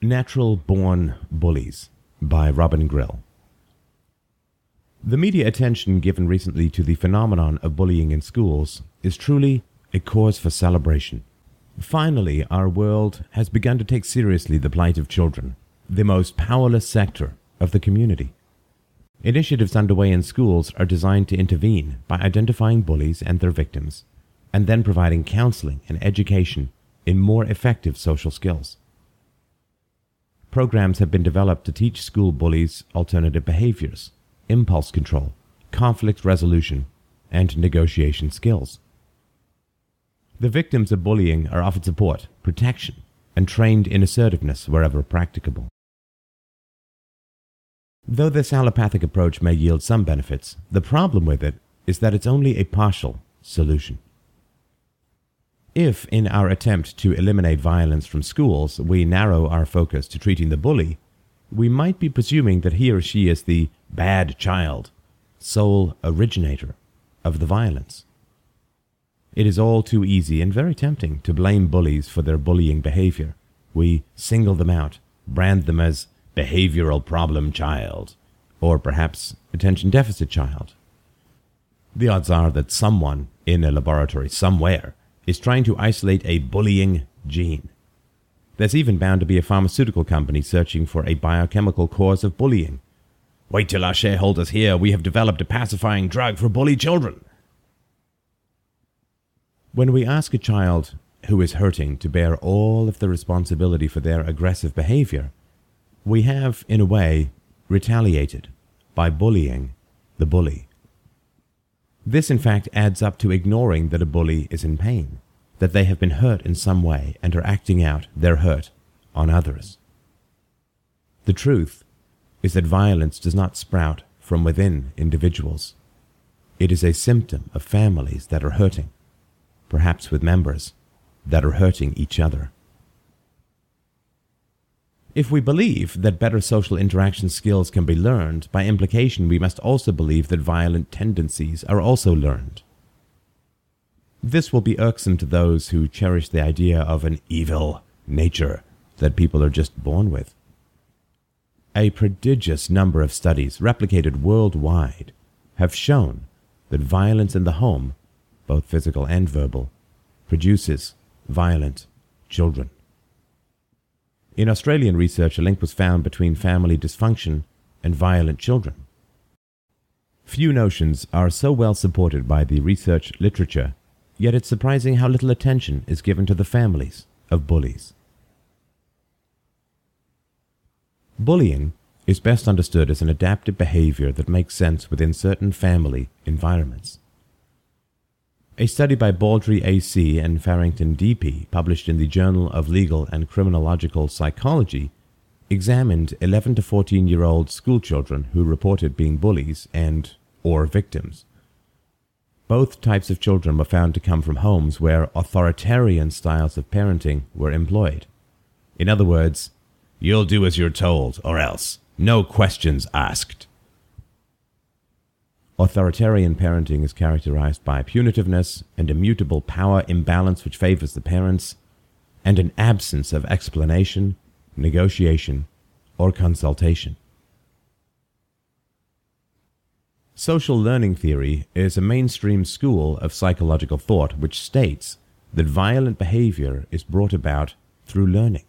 Natural Born Bullies by Robin Grill. The media attention given recently to the phenomenon of bullying in schools is truly a cause for celebration. Finally, our world has begun to take seriously the plight of children, the most powerless sector of the community. Initiatives underway in schools are designed to intervene by identifying bullies and their victims, and then providing counseling and education in more effective social skills. Programs have been developed to teach school bullies alternative behaviors, impulse control, conflict resolution, and negotiation skills. The victims of bullying are offered support, protection, and trained in assertiveness wherever practicable. Though this allopathic approach may yield some benefits, the problem with it is that it's only a partial solution. If, in our attempt to eliminate violence from schools, we narrow our focus to treating the bully, we might be presuming that he or she is the bad child, sole originator of the violence. It is all too easy and very tempting to blame bullies for their bullying behavior. We single them out, brand them as behavioral problem child, or perhaps attention deficit child. The odds are that someone in a laboratory somewhere is trying to isolate a bullying gene. There's even bound to be a pharmaceutical company searching for a biochemical cause of bullying. Wait till our shareholders hear we have developed a pacifying drug for bully children. When we ask a child who is hurting to bear all of the responsibility for their aggressive behavior, we have, in a way, retaliated by bullying the bully. This, in fact, adds up to ignoring that a bully is in pain, that they have been hurt in some way and are acting out their hurt on others. The truth is that violence does not sprout from within individuals. It is a symptom of families that are hurting, perhaps with members that are hurting each other. If we believe that better social interaction skills can be learned, by implication we must also believe that violent tendencies are also learned. This will be irksome to those who cherish the idea of an evil nature that people are just born with. A prodigious number of studies, replicated worldwide, have shown that violence in the home, both physical and verbal, produces violent children. In Australian research, a link was found between family dysfunction and violent children. Few notions are so well supported by the research literature, yet it's surprising how little attention is given to the families of bullies. Bullying is best understood as an adaptive behavior that makes sense within certain family environments. A study by Baldry A.C. and Farrington D.P., published in the Journal of Legal and Criminological Psychology, examined 11 to 14-year-old schoolchildren who reported being bullies and or victims. Both types of children were found to come from homes where authoritarian styles of parenting were employed. In other words, you'll do as you're told, or else, no questions asked. Authoritarian parenting is characterized by punitiveness and immutable power imbalance which favors the parents, and an absence of explanation, negotiation, or consultation. Social learning theory is a mainstream school of psychological thought which states that violent behavior is brought about through learning.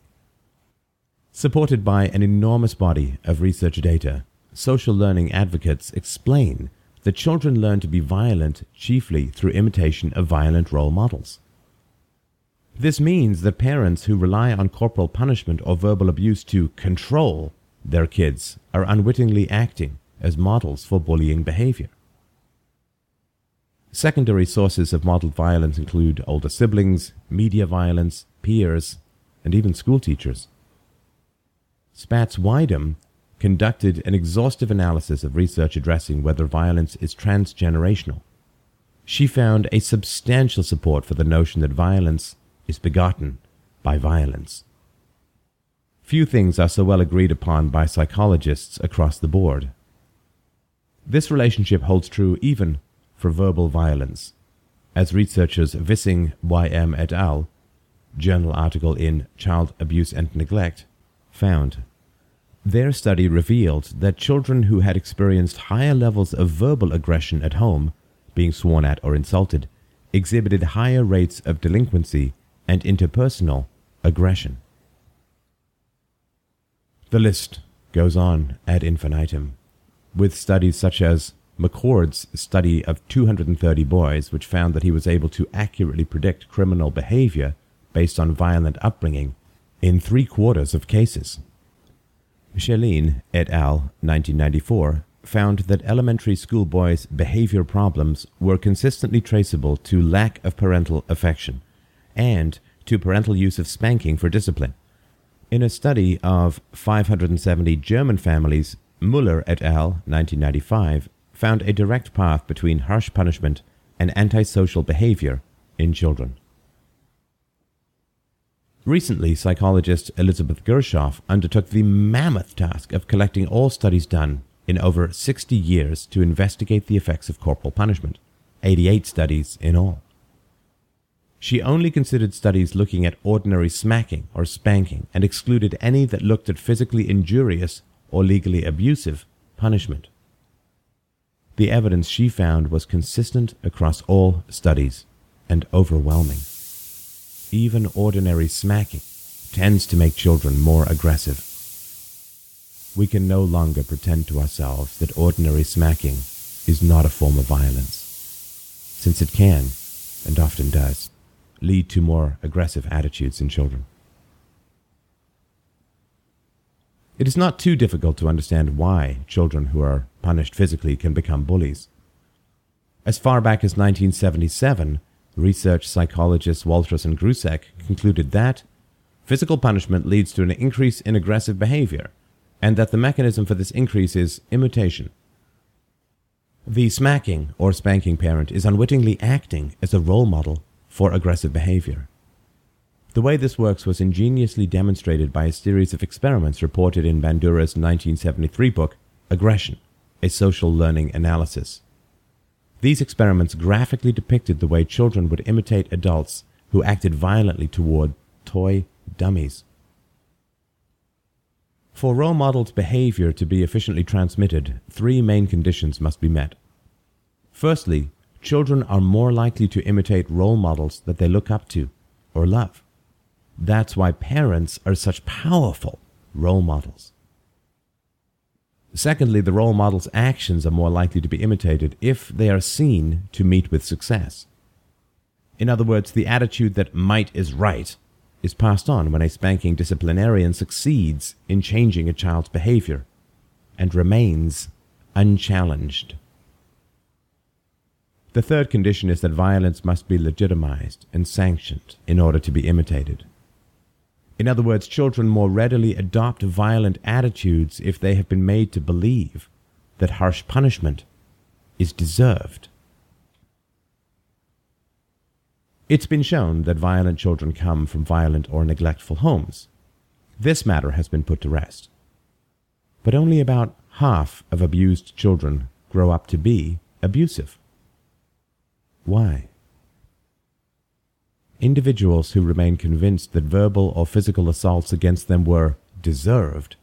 Supported by an enormous body of research data, social learning advocates explain that children learn to be violent chiefly through imitation of violent role models. This means that parents who rely on corporal punishment or verbal abuse to control their kids are unwittingly acting as models for bullying behavior. Secondary sources of modeled violence include older siblings, media violence, peers, and even school teachers. Spatz Widom conducted an exhaustive analysis of research addressing whether violence is transgenerational. She found a substantial support for the notion that violence is begotten by violence. Few things are so well agreed upon by psychologists across the board. This relationship holds true even for verbal violence, as researchers Vissing, Y.M. et al., journal article in Child Abuse and Neglect, found. Their study revealed that children who had experienced higher levels of verbal aggression at home, being sworn at or insulted, exhibited higher rates of delinquency and interpersonal aggression. The list goes on ad infinitum, with studies such as McCord's study of 230 boys, which found that he was able to accurately predict criminal behavior based on violent upbringing in 3/4 of cases. Shailene et al. 1994 found that elementary school boys' behavior problems were consistently traceable to lack of parental affection and to parental use of spanking for discipline. In a study of 570 German families, Muller et al. 1995 found a direct path between harsh punishment and antisocial behavior in children. Recently, psychologist Elizabeth Gershoff undertook the mammoth task of collecting all studies done in over 60 years to investigate the effects of corporal punishment, 88 studies in all. She only considered studies looking at ordinary smacking or spanking and excluded any that looked at physically injurious or legally abusive punishment. The evidence she found was consistent across all studies and overwhelming. Even ordinary smacking tends to make children more aggressive. We can no longer pretend to ourselves that ordinary smacking is not a form of violence, since it can, and often does, lead to more aggressive attitudes in children. It is not too difficult to understand why children who are punished physically can become bullies. As far back as 1977, research psychologists Walters and Grusec concluded that physical punishment leads to an increase in aggressive behavior, and that the mechanism for this increase is imitation. The smacking or spanking parent is unwittingly acting as a role model for aggressive behavior. The way this works was ingeniously demonstrated by a series of experiments reported in Bandura's 1973 book, Aggression: A Social Learning Analysis. These experiments graphically depicted the way children would imitate adults who acted violently toward toy dummies. For role modeled behavior to be efficiently transmitted, three main conditions must be met. Firstly, children are more likely to imitate role models that they look up to or love. That's why parents are such powerful role models. Secondly, the role model's actions are more likely to be imitated if they are seen to meet with success. In other words, the attitude that might is right is passed on when a spanking disciplinarian succeeds in changing a child's behavior and remains unchallenged. The third condition is that violence must be legitimized and sanctioned in order to be imitated. In other words, children more readily adopt violent attitudes if they have been made to believe that harsh punishment is deserved. It's been shown that violent children come from violent or neglectful homes. This matter has been put to rest. But only about half of abused children grow up to be abusive. Why? Individuals who remain convinced that verbal or physical assaults against them were deserved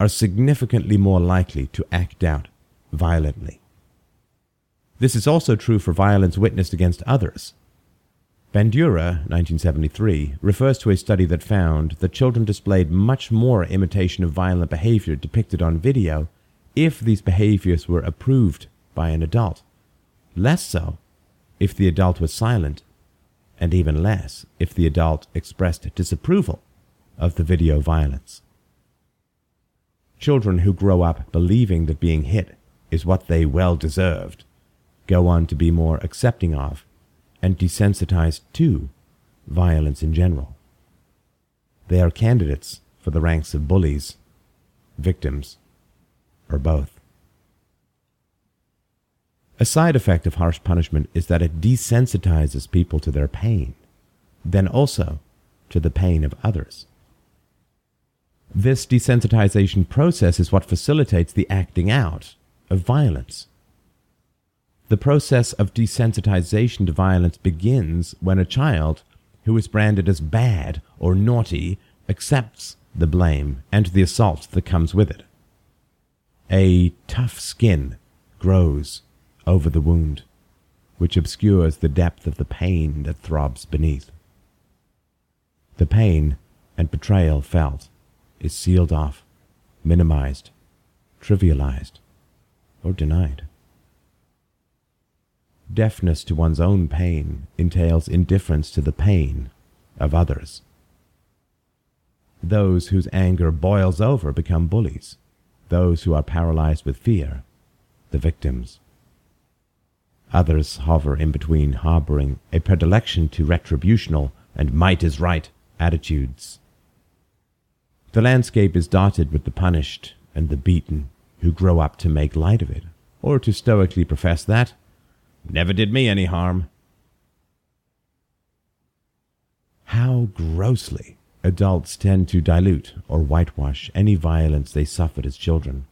are significantly more likely to act out violently. This is also true for violence witnessed against others. Bandura, 1973, refers to a study that found that children displayed much more imitation of violent behavior depicted on video if these behaviors were approved by an adult, less so if the adult was silent, and even less if the adult expressed disapproval of the video violence. Children who grow up believing that being hit is what they well deserved go on to be more accepting of and desensitized to violence in general. They are candidates for the ranks of bullies, victims, or both. A side effect of harsh punishment is that it desensitizes people to their pain, then also to the pain of others. This desensitization process is what facilitates the acting out of violence. The process of desensitization to violence begins when a child who is branded as bad or naughty accepts the blame, and the assault that comes with it. A tough skin grows over the wound, which obscures the depth of the pain that throbs beneath. The pain and betrayal felt is sealed off, minimized, trivialized, or denied. Deafness to one's own pain entails indifference to the pain of others. Those whose anger boils over become bullies. Those who are paralyzed with fear, the victims. Others hover in between, harboring a predilection to retributional and might is right attitudes. The landscape is dotted with the punished and the beaten who grow up to make light of it, or to stoically profess that never did me any harm. How grossly adults tend to dilute or whitewash any violence they suffered as children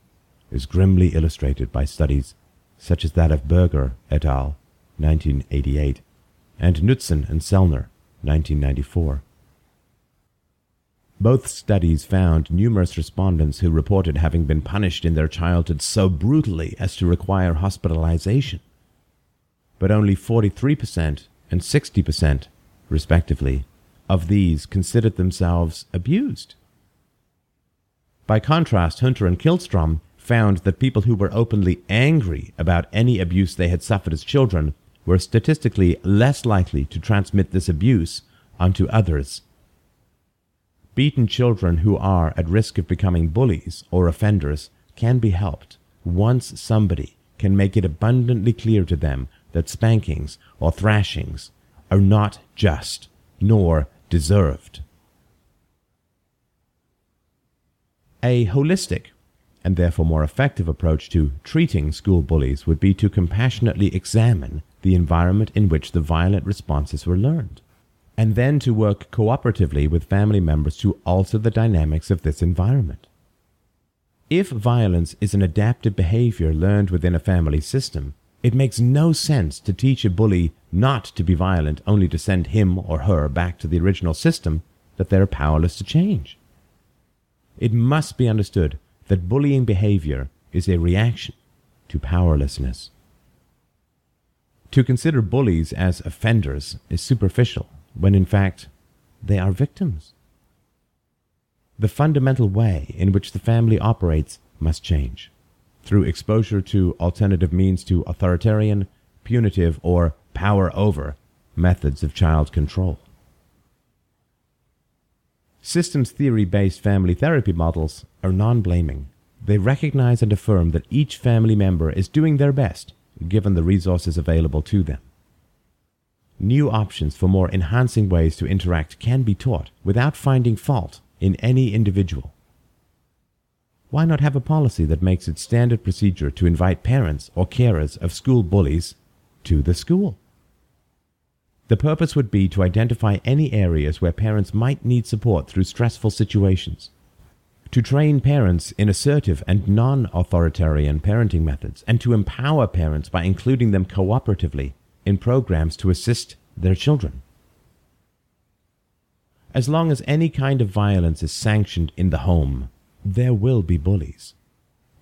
is grimly illustrated by studies such as that of Berger et al. 1988 and Knutzen and Sellner 1994. Both studies found numerous respondents who reported having been punished in their childhood so brutally as to require hospitalization, but only 43% and 60%, respectively, of these considered themselves abused. By contrast, Hunter and Kilstrom found that people who were openly angry about any abuse they had suffered as children were statistically less likely to transmit this abuse onto others. Beaten children who are at risk of becoming bullies or offenders can be helped once somebody can make it abundantly clear to them that spankings or thrashings are not just nor deserved. A holistic and therefore more effective approach to treating school bullies would be to compassionately examine the environment in which the violent responses were learned, and then to work cooperatively with family members to alter the dynamics of this environment. If violence is an adaptive behavior learned within a family system, it makes no sense to teach a bully not to be violent only to send him or her back to the original system that they are powerless to change. It must be understood that bullying behavior is a reaction to powerlessness. To consider bullies as offenders is superficial when in fact they are victims. The fundamental way in which the family operates must change through exposure to alternative means to authoritarian, punitive, or power-over methods of child control. Systems theory-based family therapy models are non-blaming. They recognize and affirm that each family member is doing their best, given the resources available to them. New options for more enhancing ways to interact can be taught without finding fault in any individual. Why not have a policy that makes it standard procedure to invite parents or carers of school bullies to the school? The purpose would be to identify any areas where parents might need support through stressful situations, to train parents in assertive and non-authoritarian parenting methods, and to empower parents by including them cooperatively in programs to assist their children. As long as any kind of violence is sanctioned in the home, there will be bullies.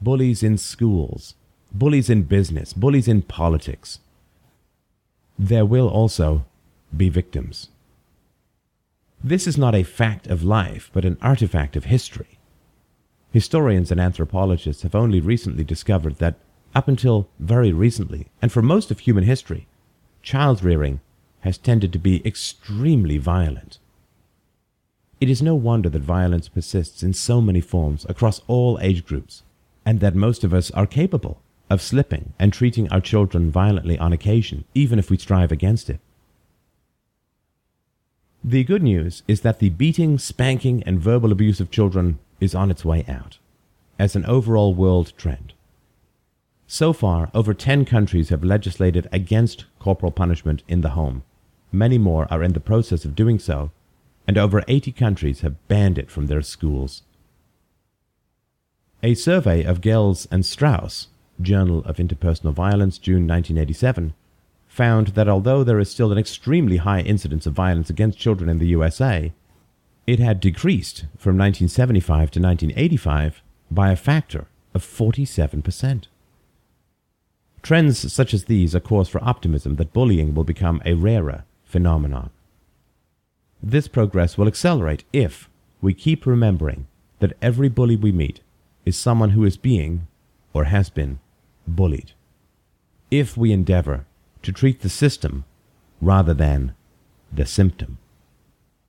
Bullies in schools, bullies in business, bullies in politics. There will also be victims. This is not a fact of life, but an artifact of history. Historians and anthropologists have only recently discovered that, up until very recently, and for most of human history, child-rearing has tended to be extremely violent. It is no wonder that violence persists in so many forms across all age groups, and that most of us are capable of slipping and treating our children violently on occasion, even if we strive against it. The good news is that the beating, spanking, and verbal abuse of children is on its way out, as an overall world trend. So far, over 10 countries have legislated against corporal punishment in the home. Many more are in the process of doing so, and over 80 countries have banned it from their schools. A survey of Gelles and Strauss, Journal of Interpersonal Violence, June 1987, found that although there is still an extremely high incidence of violence against children in the USA, It had decreased from 1975 to 1985 by a factor of 47%. Trends such as these are cause for optimism that bullying will become a rarer phenomenon. This progress will accelerate if we keep remembering that every bully we meet is someone who is being, or has been, bullied. If we endeavor to treat the system rather than the symptom.